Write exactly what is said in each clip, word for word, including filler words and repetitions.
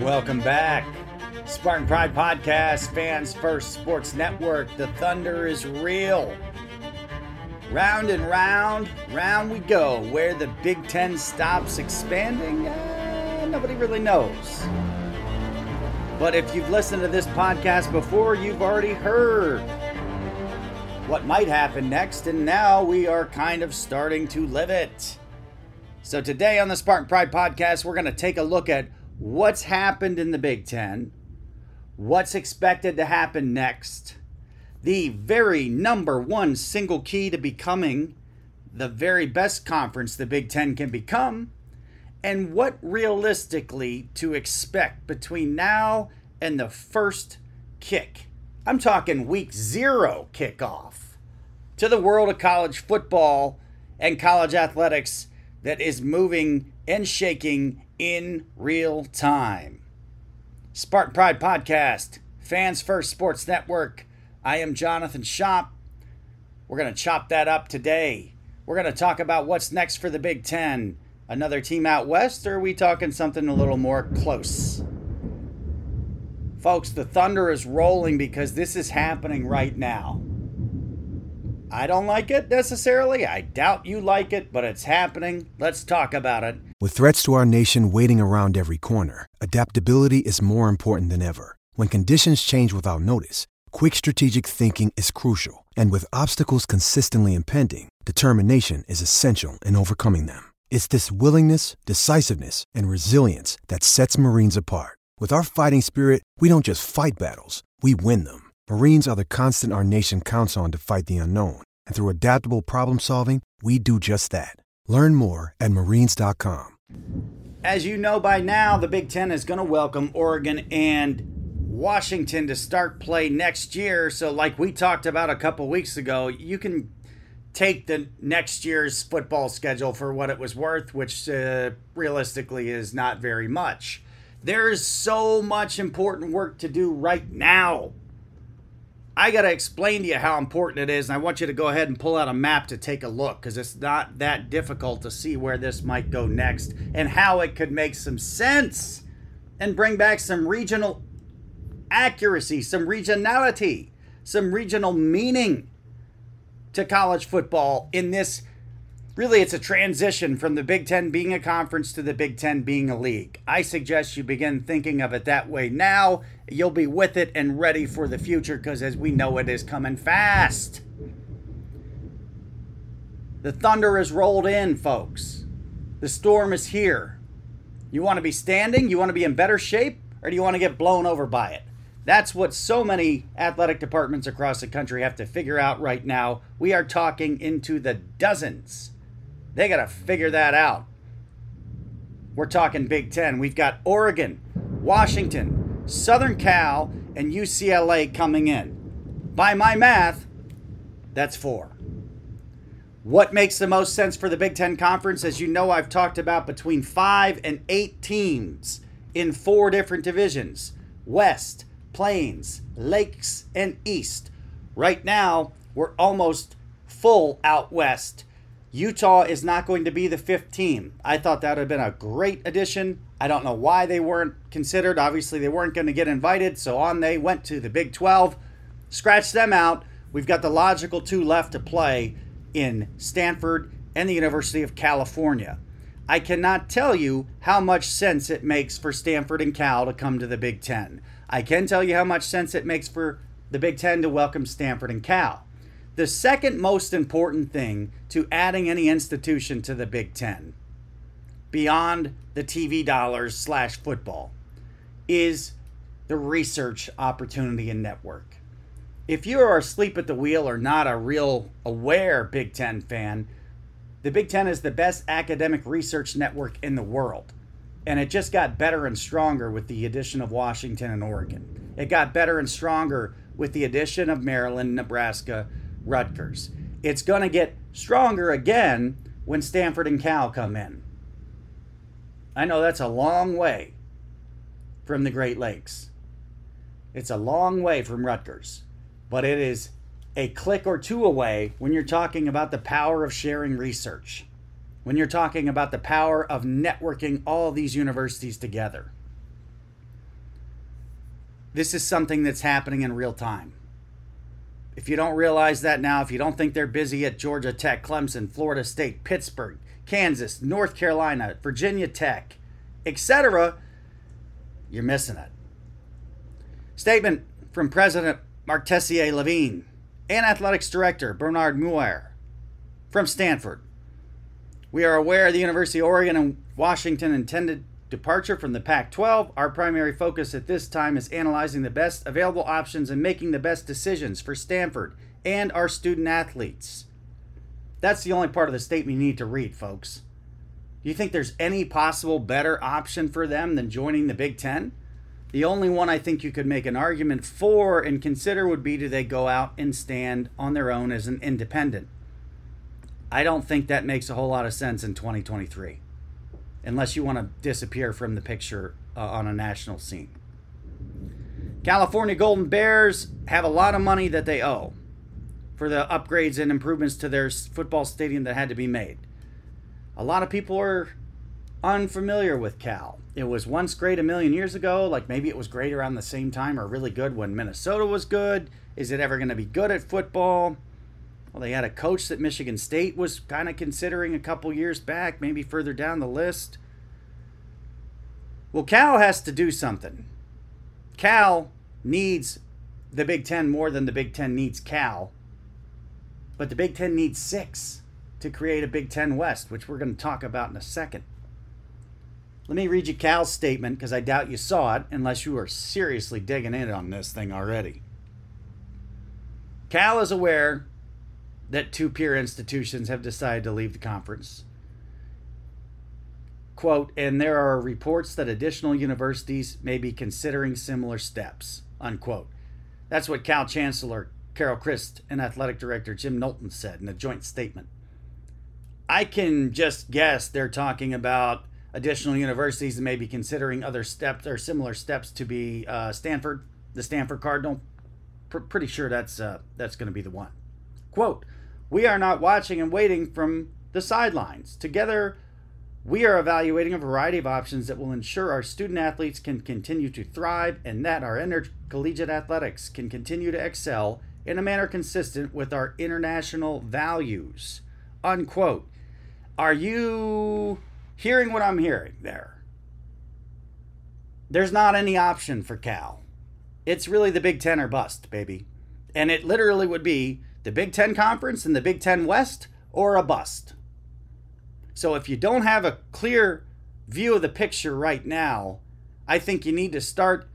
Welcome back. Spartan Pride Podcast, Fans First Sports Network. The thunder is real. Round and round, round we go. Where the Big Ten stops expanding, uh, nobody really knows. But if you've listened to this podcast before, you've already heard what might happen next, and now we are kind of starting to live it. So today on the Spartan Pride Podcast, we're going to take a look at what's happened in the Big Ten, what's expected to happen next, the very number one single key to becoming the very best conference the Big Ten can become, and what realistically to expect between now and the first kick. I'm talking week zero kickoff to the world of college football and college athletics that is moving and shaking in real time. Spartan Pride Podcast, Fans First Sports Network. I am Jonathan Schopp. We're going to chop that up today. We're going to talk about what's next for the Big Ten. Another team out west, or are we talking something a little more close? Folks, the thunder is rolling because this is happening right now. I don't like it necessarily. I doubt you like it, but it's happening. Let's talk about it. With threats to our nation waiting around every corner, adaptability is more important than ever. When conditions change without notice, quick strategic thinking is crucial. And with obstacles consistently impending, determination is essential in overcoming them. It's this willingness, decisiveness, and resilience that sets Marines apart. With our fighting spirit, we don't just fight battles, we win them. Marines are the constant our nation counts on to fight the unknown. And through adaptable problem solving, we do just that. Learn more at Marines dot com. As you know by now, the Big Ten is going to welcome Oregon and Washington to start play next year. So like we talked about a couple weeks ago, you can take the next year's football schedule for what it was worth, which uh, realistically is not very much. There is so much important work to do right now. I got to explain to you how important it is, and I want you to go ahead and pull out a map to take a look, because it's not that difficult to see where this might go next and how it could make some sense and bring back some regional accuracy, some regionality, some regional meaning to college football in this. Really, it's a transition from the Big Ten being a conference to the Big Ten being a league. I suggest you begin thinking of it that way now. You'll be with it and ready for the future because, as we know, it is coming fast. The thunder has rolled in, folks. The storm is here. You want to be standing? You want to be in better shape? Or do you want to get blown over by it? That's what so many athletic departments across the country have to figure out right now. We are talking into the dozens. They got to figure that out. We're talking Big Ten. We've got Oregon, Washington, Southern Cal, and U C L A coming in. By my math, that's four. What makes the most sense for the Big Ten Conference? As you know, I've talked about between five and eight teams in four different divisions. West, Plains, Lakes, and East. Right now, we're almost full out West. Utah is not going to be the fifth team. I thought that would have been a great addition. I don't know why they weren't considered. Obviously, they weren't going to get invited, so on they went to the Big twelve. Scratch them out. We've got the logical two left to play in Stanford and the University of California. I cannot tell you how much sense it makes for Stanford and Cal to come to the Big Ten. I can tell you how much sense it makes for the Big Ten to welcome Stanford and Cal. The second most important thing to adding any institution to the Big Ten, beyond the T V dollars slash football, is the research opportunity and network. If you are asleep at the wheel or not a real aware Big Ten fan, the Big Ten is the best academic research network in the world. And it just got better and stronger with the addition of Washington and Oregon. It got better and stronger with the addition of Maryland, Nebraska, Rutgers. It's going to get stronger again when Stanford and Cal come in. I know that's a long way from the Great Lakes. It's a long way from Rutgers, but it is a click or two away when you're talking about the power of sharing research, when you're talking about the power of networking all these universities together. This is something that's happening in real time. If you don't realize that now, if you don't think they're busy at Georgia Tech, Clemson, Florida State, Pittsburgh, Kansas, North Carolina, Virginia Tech, et cetera, you're missing it. Statement from President Marc Tessier-Lavine and Athletics Director Bernard Muir from Stanford. We are aware of the University of Oregon and Washington intended departure from the Pac twelve. Our primary focus at this time is analyzing the best available options and making the best decisions for Stanford and our student athletes. That's the only part of the statement you need to read, folks. Do you think there's any possible better option for them than joining the Big Ten? The only one I think you could make an argument for and consider would be, do they go out and stand on their own as an independent? I don't think that makes a whole lot of sense in twenty twenty-three. Unless you want to disappear from the picture uh, on a national scene. California Golden Bears have a lot of money that they owe for the upgrades and improvements to their football stadium that had to be made. A lot of people are unfamiliar with Cal. It was once great a million years ago, like maybe it was great around the same time or really good when Minnesota was good. Is it ever going to be good at football? Well, they had a coach that Michigan State was kind of considering a couple years back, maybe further down the list. Well, Cal has to do something. Cal needs the Big Ten more than the Big Ten needs Cal. But the Big Ten needs six to create a Big Ten West, which we're going to talk about in a second. Let me read you Cal's statement, because I doubt you saw it, unless you are seriously digging in on this thing already. Cal is aware that two peer institutions have decided to leave the conference. Quote, and there are reports that additional universities may be considering similar steps, unquote. That's what Cal Chancellor Carol Christ and Athletic Director Jim Knowlton said in a joint statement. I can just guess they're talking about additional universities that may be considering other steps or similar steps to be uh, Stanford, the Stanford Cardinal. P- pretty sure that's uh, that's going to be the one. Quote, we are not watching and waiting from the sidelines. Together, we are evaluating a variety of options that will ensure our student athletes can continue to thrive and that our intercollegiate athletics can continue to excel in a manner consistent with our international values. Unquote. Are you hearing what I'm hearing there? There's not any option for Cal. It's really the Big Ten or bust, baby. And it literally would be the Big Ten Conference and the Big Ten West, or a bust. So if you don't have a clear view of the picture right now, I think you need to start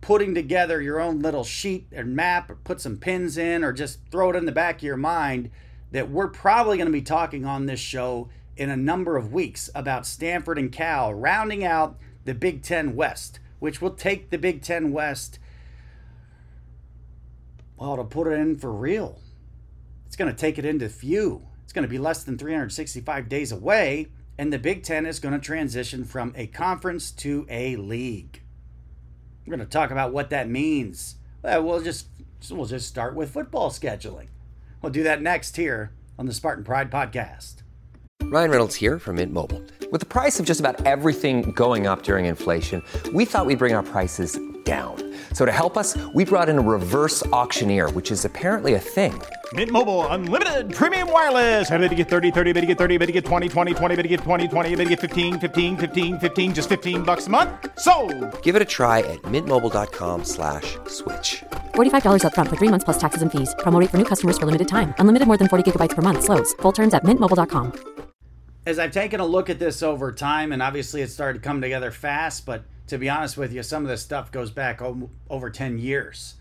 putting together your own little sheet or map, or put some pins in, or just throw it in the back of your mind that we're probably going to be talking on this show in a number of weeks about Stanford and Cal rounding out the Big Ten West, which will take the Big Ten West, well, to put it in for real, it's going to take it into few. It's going to be less than three hundred sixty-five days away, and the Big Ten is going to transition from a conference to a league. We're going to talk about what that means. Well, we'll just we'll just start with football scheduling. We'll do that next here on the Spartan Pride Podcast. Ryan Reynolds here from Mint Mobile. With the price of just about everything going up during inflation, we thought we'd bring our prices down. So to help us, we brought in a reverse auctioneer, which is apparently a thing. Mint Mobile Unlimited Premium Wireless. How to get thirty, thirty, how to get thirty, how to get twenty, twenty, twenty, how to get twenty, twenty, how to get fifteen, fifteen, fifteen, fifteen, just fifteen bucks a month? Sold! Give it a try at mintmobile.com slash switch. forty-five dollars up front for three months plus taxes and fees. Promo rate for new customers for limited time. Unlimited more than forty gigabytes per month. Slows full terms at mint mobile dot com. As I've taken a look at this over time, and obviously it started to come together fast, but to be honest with you, some of this stuff goes back over ten years.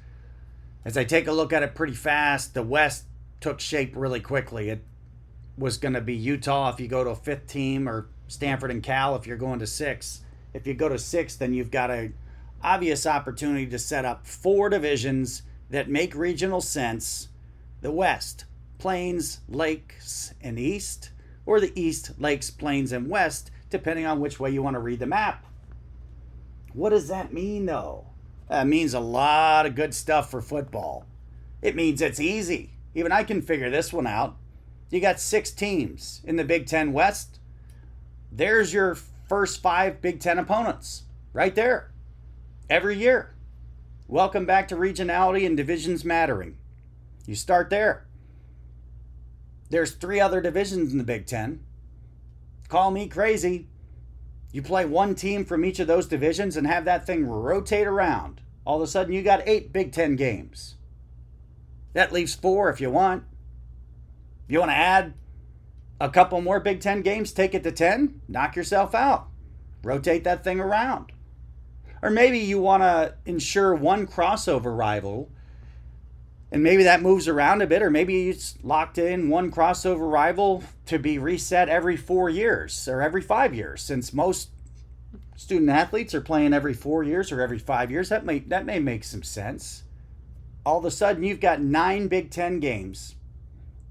As I take a look at it pretty fast, the West took shape really quickly. It was going to be Utah if you go to a fifth team, or Stanford and Cal if you're going to six. If you go to six, then you've got an obvious opportunity to set up four divisions that make regional sense. The West, Plains, Lakes, and East, or the East, Lakes, Plains, and West, depending on which way you want to read the map. What does that mean, though? That means a lot of good stuff for football. It means it's easy. Even I can figure this one out. You got six teams in the Big Ten West. There's your first five Big Ten opponents right there every year. Welcome back to regionality and divisions mattering. You start there. There's three other divisions in the Big Ten. Call me crazy. You play one team from each of those divisions and have that thing rotate around. All of a sudden, you got eight Big Ten games. That leaves four if you want. If you want to add a couple more Big Ten games, take it to ten, knock yourself out. Rotate that thing around. Or maybe you want to ensure one crossover rival. And maybe that moves around a bit, or maybe it's locked in one crossover rival to be reset every four years or every five years. Since most student athletes are playing every four years or every five years, that may that may make some sense. All of a sudden, you've got nine Big Ten games.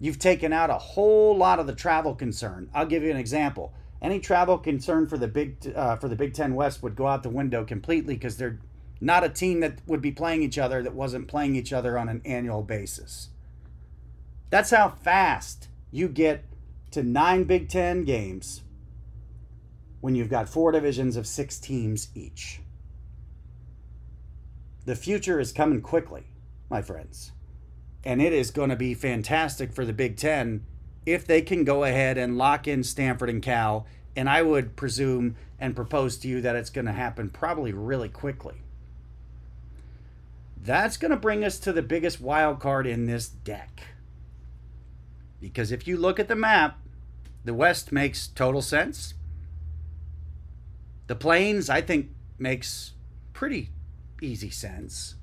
You've taken out a whole lot of the travel concern. I'll give you an example. Any travel concern for the Big uh, for the Big Ten West would go out the window completely, because they're not a team that would be playing each other that wasn't playing each other on an annual basis. That's how fast you get to nine Big Ten games when you've got four divisions of six teams each. The future is coming quickly, my friends. And it is going to be fantastic for the Big Ten if they can go ahead and lock in Stanford and Cal. And I would presume and propose to you that it's going to happen probably really quickly. That's going to bring us to the biggest wild card in this deck. Because if you look at the map, the West makes total sense. The Plains, I think, makes pretty easy sense.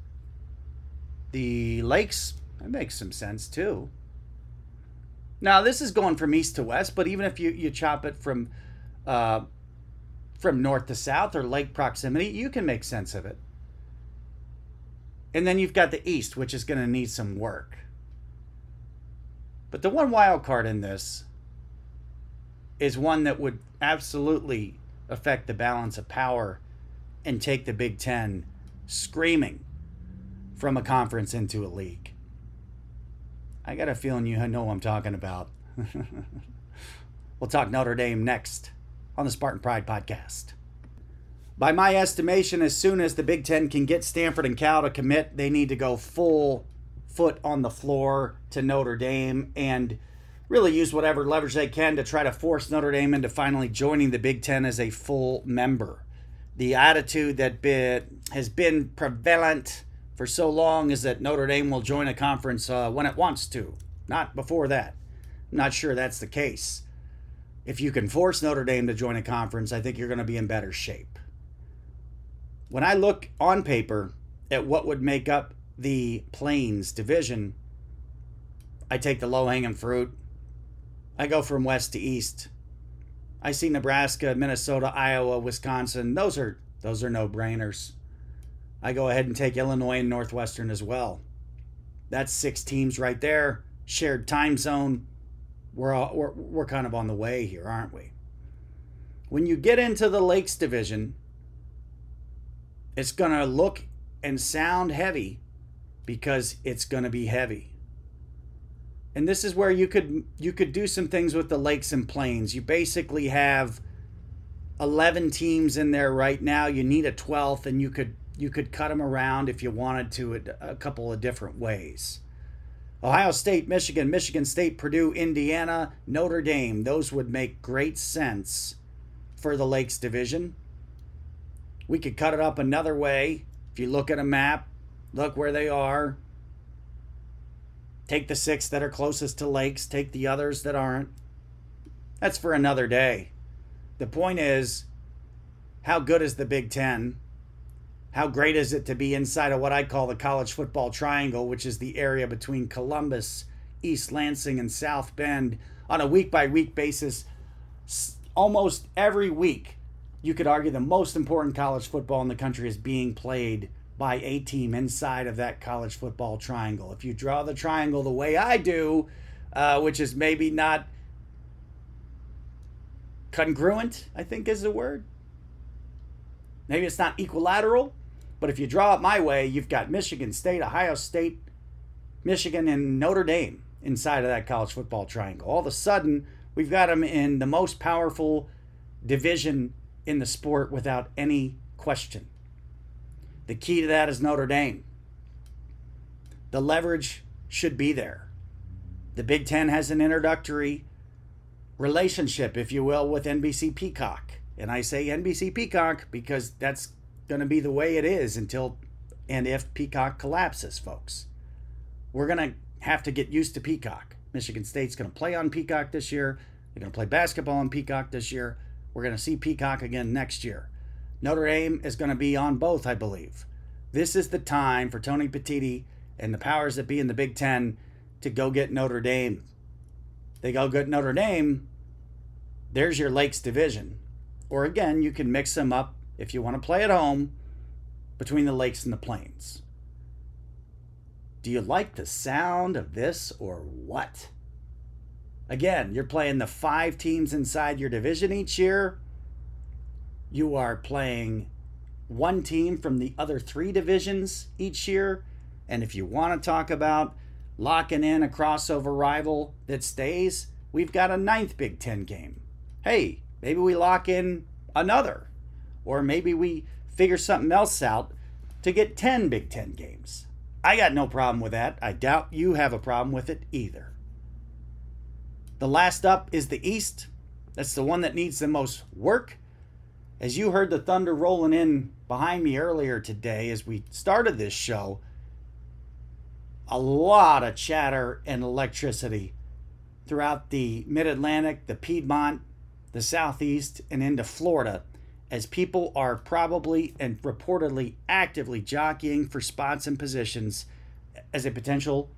The Lakes, that makes some sense too. Now, this is going from east to west, but even if you, you chop it from uh, from north to south or lake proximity, you can make sense of it. And then you've got the East, which is going to need some work. But the one wild card in this is one that would absolutely affect the balance of power and take the Big Ten screaming from a conference into a league. I got a feeling you know what I'm talking about. We'll talk Notre Dame next on the Spartan Pride Podcast. By my estimation, as soon as the Big Ten can get Stanford and Cal to commit, they need to go full foot on the floor to Notre Dame and really use whatever leverage they can to try to force Notre Dame into finally joining the Big Ten as a full member. The attitude that been, has been prevalent for so long is that Notre Dame will join a conference uh, when it wants to, not before that. I'm not sure that's the case. If you can force Notre Dame to join a conference, I think you're going to be in better shape. When I look on paper at what would make up the Plains division, I take the low-hanging fruit. I go from west to east. I see Nebraska, Minnesota, Iowa, Wisconsin. Those are those are no-brainers. I go ahead and take Illinois and Northwestern as well. That's six teams right there. Shared time zone. We're, all, we're we're kind of on the way here, aren't we? When you get into the Lakes division, it's going to look and sound heavy because it's going to be heavy. And this is where you could you could do some things with the Lakes and Plains. You basically have eleven teams in there right now. You need a twelfth, and you could you could cut them around if you wanted to a, a couple of different ways. Ohio State, Michigan, Michigan State, Purdue, Indiana, Notre Dame. Those would make great sense for the Lakes division. We could cut it up another way. If you look at a map, look where they are. Take the six that are closest to Lakes. Take the others that aren't. That's for another day. The point is, how good is the Big Ten? How great is it to be inside of what I call the college football triangle, which is the area between Columbus, East Lansing, and South Bend on a week-by-week basis? Almost every week, you could argue the most important college football in the country is being played by a team inside of that college football triangle. If you draw the triangle the way I do, uh, which is maybe not congruent, I think is the word. Maybe it's not equilateral. But if you draw it my way, you've got Michigan State, Ohio State, Michigan, and Notre Dame inside of that college football triangle. All of a sudden, we've got them in the most powerful division in the sport without any question. The key to that is Notre Dame. The leverage should be there. The Big Ten has an introductory relationship, if you will, with N B C Peacock. And I say N B C Peacock because that's going to be the way it is until and if Peacock collapses, folks. We're going to have to get used to Peacock. Michigan State's going to play on Peacock this year. They're going to play basketball on Peacock this year. We're going to see Peacock again next year. Notre Dame is going to be on both, I believe. This is the time for Tony Petitti and the powers that be in the Big Ten to go get Notre Dame. They go get Notre Dame, there's your Lakes division. Or again, you can mix them up if you want to play at home, between the Lakes and the Plains. Do you like the sound of this or what? Again, you're playing the five teams inside your division each year. You are playing one team from the other three divisions each year. And if you want to talk about locking in a crossover rival that stays, we've got a ninth Big Ten game. Hey, maybe we lock in another. Or maybe we figure something else out to get ten Big Ten games. I got no problem with that. I doubt you have a problem with it either. The last up is the East. That's the one that needs the most work. As you heard the thunder rolling in behind me earlier today as we started this show, a lot of chatter and electricity throughout the Mid-Atlantic, the Piedmont, the Southeast, and into Florida, as people are probably and reportedly actively jockeying for spots and positions as a potential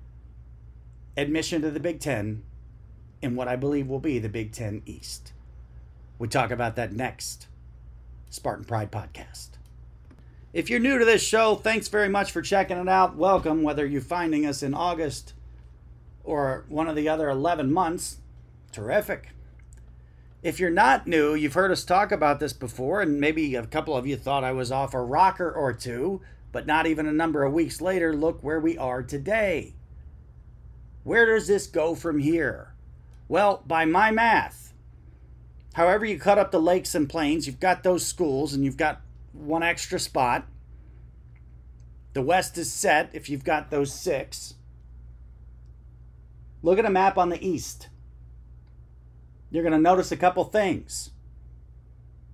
admission to the Big Ten in what I believe will be the Big Ten East. We talk about that next Spartan Pride Podcast. If you're new to this show, thanks very much for checking it out. Welcome, whether you're finding us in August or one of the other eleven months. Terrific. If you're not new, you've heard us talk about this before, and maybe a couple of you thought I was off a rocker or two, but not even a number of weeks later, look where we are today. Where does this go from here? Well, by my math, however you cut up the Lakes and Plains, you've got those schools, and you've got one extra spot. The West is set if you've got those six. Look at a map on the East. You're going to notice a couple things.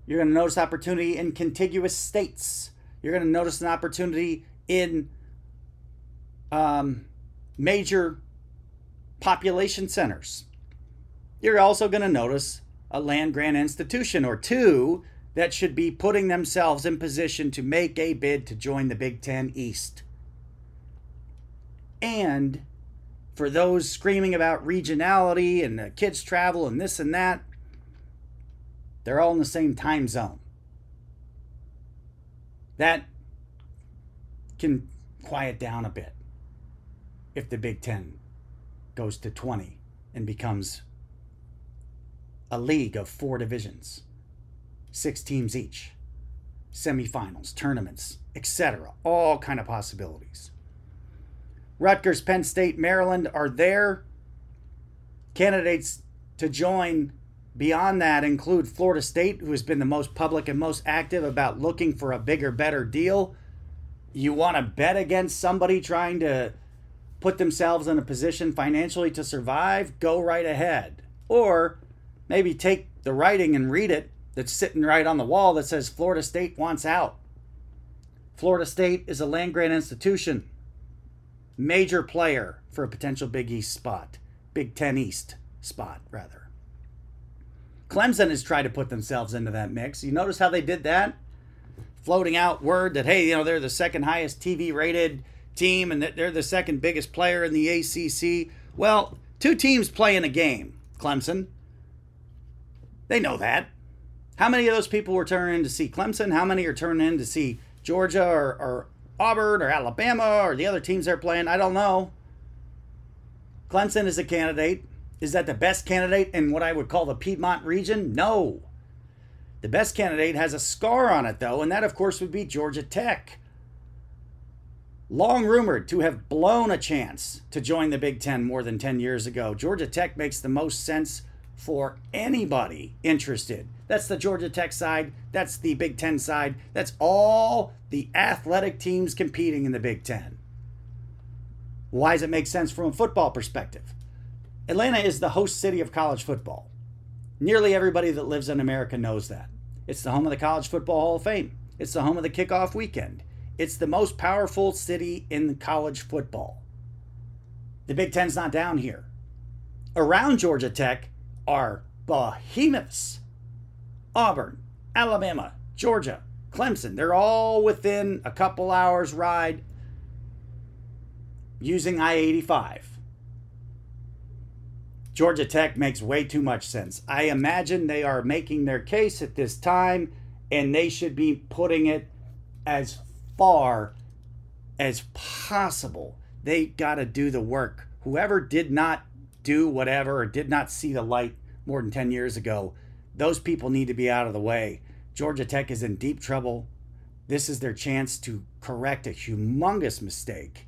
You're going to notice opportunity in contiguous states. You're going to notice an opportunity in um, major population centers. you're also going to notice a land-grant institution or two that should be putting themselves in position to make a bid to join the Big Ten East. And for those screaming about regionality and uh, kids travel and this and that, they're all in the same time zone. That can quiet down a bit if the Big Ten goes to twenty and becomes a league of four divisions, six teams each, semifinals, tournaments, et cetera, all kind of possibilities. Rutgers, Penn State, Maryland are there. Candidates to join beyond that include Florida State, who has been the most public and most active about looking for a bigger, better deal. You want to bet against somebody trying to put themselves in a position financially to survive? Go right ahead. Or maybe take the writing and read it that's sitting right on the wall that says Florida State wants out. Florida State is a land-grant institution. Major player for a potential Big East spot. Big Ten East spot, rather. Clemson has tried to put themselves into that mix. You notice how they did that? Floating out word that, hey, you know, they're the second highest T V rated team and that they're the second biggest player in the A C C. Well, two teams play in a game, Clemson. They know that. How many of those people were turning in to see Clemson? How many are turning in to see Georgia or, or Auburn or Alabama or the other teams they're playing? I don't know. Clemson is a candidate. Is that the best candidate in what I would call the Piedmont region? No. The best candidate has a scar on it, though, and that, of course, would be Georgia Tech. Long rumored to have blown a chance to join the Big Ten more than ten years ago, Georgia Tech makes the most sense for anybody interested. That's the Georgia Tech side. That's the Big Ten side. That's all the athletic teams competing in the Big Ten. Why does it make sense from a football perspective? Atlanta is the host city of college football. Nearly everybody that lives in America knows that. It's the home of the College Football Hall of Fame. It's the home of the kickoff weekend. It's the most powerful city in college football. The Big Ten's not down here. Around Georgia Tech are behemoths. Auburn, Alabama, Georgia, Clemson. They're all within a couple hours ride using I eighty-five. Georgia Tech makes way too much sense. I imagine they are making their case at this time, and they should be putting it as far as possible. They got to do the work. Whoever did not do whatever or did not see the light more than ten years ago, those people need to be out of the way. Georgia Tech is in deep trouble. This is their chance to correct a humongous mistake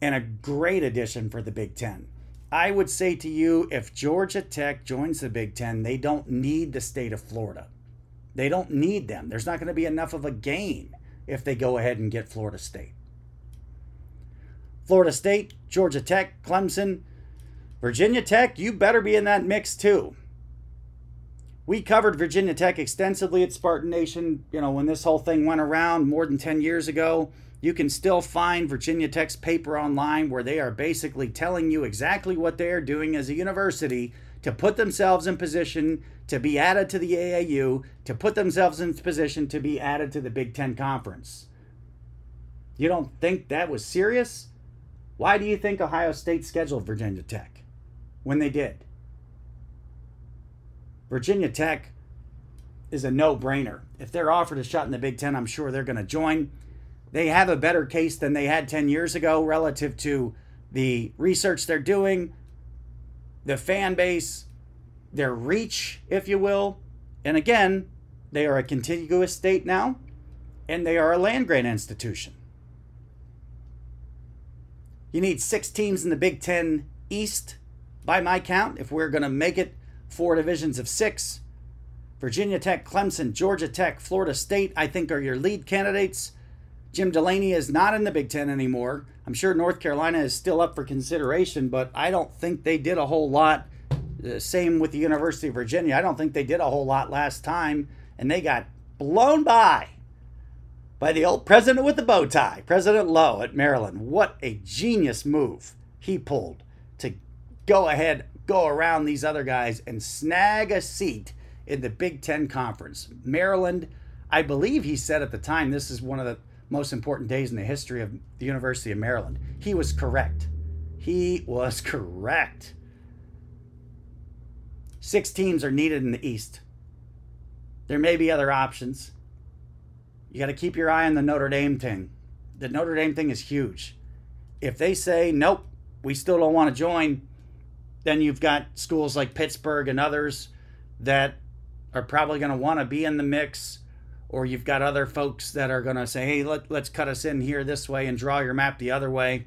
and a great addition for the Big Ten. I would say to you, if Georgia Tech joins the Big Ten, they don't need the state of Florida. They don't need them. There's not going to be enough of a gain if they go ahead and get Florida State. Florida State, Georgia Tech, Clemson, Virginia Tech, you better be in that mix too. We covered Virginia Tech extensively at Spartan Nation, you know, when this whole thing went around more than ten years ago. You can still find Virginia Tech's paper online where they are basically telling you exactly what they are doing as a university to put themselves in position to be added to the A A U, to put themselves in position to be added to the Big Ten Conference. You don't think that was serious? Why do you think Ohio State scheduled Virginia Tech when they did? Virginia Tech is a no-brainer. If they're offered a shot in the Big Ten, I'm sure they're going to join. They have a better case than they had ten years ago relative to the research they're doing, the fan base, their reach, if you will. And again, they are a contiguous state now, and they are a land-grant institution. You need six teams in the Big Ten East, by my count, if we're going to make it four divisions of six. Virginia Tech, Clemson, Georgia Tech, Florida State, I think are your lead candidates. Jim Delaney is not in the Big Ten anymore. I'm sure North Carolina is still up for consideration, but I don't think they did a whole lot. The same with the University of Virginia. I don't think they did a whole lot last time, and they got blown by by the old president with the bow tie, President Lowe at Maryland. What a genius move he pulled to go ahead, go around these other guys and snag a seat in the Big Ten Conference. Maryland, I believe he said at the time, this is one of the most important days in the history of the University of Maryland. He was correct. He was correct. Six teams are needed in the East. There may be other options. You got to keep your eye on the Notre Dame thing. The Notre Dame thing is huge. If they say, nope, we still don't want to join, then you've got schools like Pittsburgh and others that are probably going to want to be in the mix, or you've got other folks that are going to say, hey, let, let's cut us in here this way and draw your map the other way.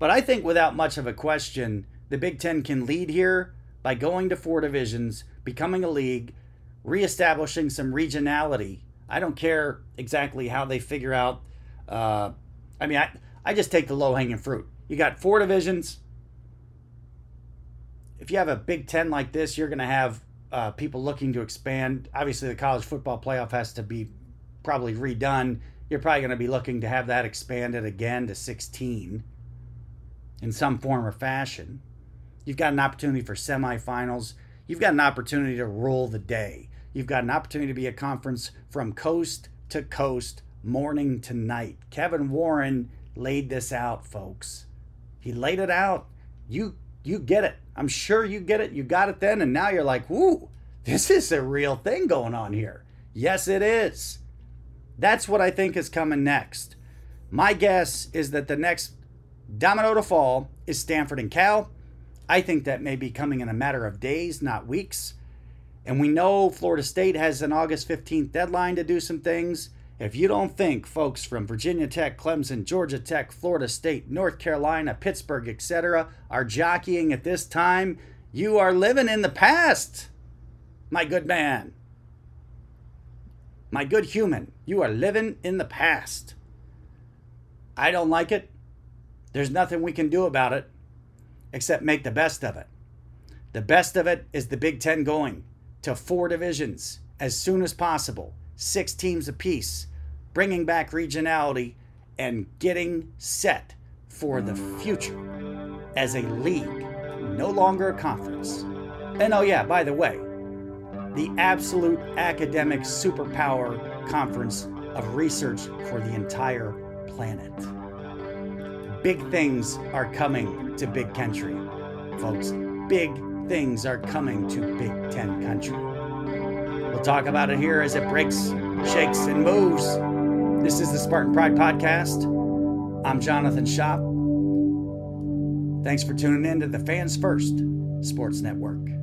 But I think without much of a question, the Big Ten can lead here by going to four divisions, becoming a league, reestablishing some regionality. I don't care exactly how they figure out. Uh, I mean, I, I just take the low-hanging fruit. You got four divisions. If you have a Big Ten like this, you're going to have uh, people looking to expand. Obviously, the college football playoff has to be probably redone. You're probably going to be looking to have that expanded again to sixteen in some form or fashion. You've got an opportunity for semifinals. You've got an opportunity to roll the day. You've got an opportunity to be a conference from coast to coast, morning to night. Kevin Warren laid this out, folks. He laid it out. You you get it. I'm sure you get it. You got it then, and now you're like, whoo, this is a real thing going on here. Yes, it is. That's what I think is coming next. My guess is that the next domino to fall is Stanford and Cal. I think that may be coming in a matter of days, not weeks. And we know Florida State has an August fifteenth deadline to do some things. If you don't think folks from Virginia Tech, Clemson, Georgia Tech, Florida State, North Carolina, Pittsburgh, et cetera are jockeying at this time, you are living in the past, my good man. My good human, you are living in the past. I don't like it. There's nothing we can do about it, except make the best of it. The best of it is the Big Ten going to four divisions as soon as possible, six teams apiece, bringing back regionality and getting set for the future as a league, no longer a conference. And oh yeah, by the way, the absolute academic superpower conference of research for the entire planet. Big things are coming to Big Country, folks. Big things are coming to Big Ten Country. We'll talk about it here as it breaks, shakes, and moves. This is the Spartan Pride Podcast. I'm Jonathan Schopp. Thanks for tuning in to the Fans First Sports Network.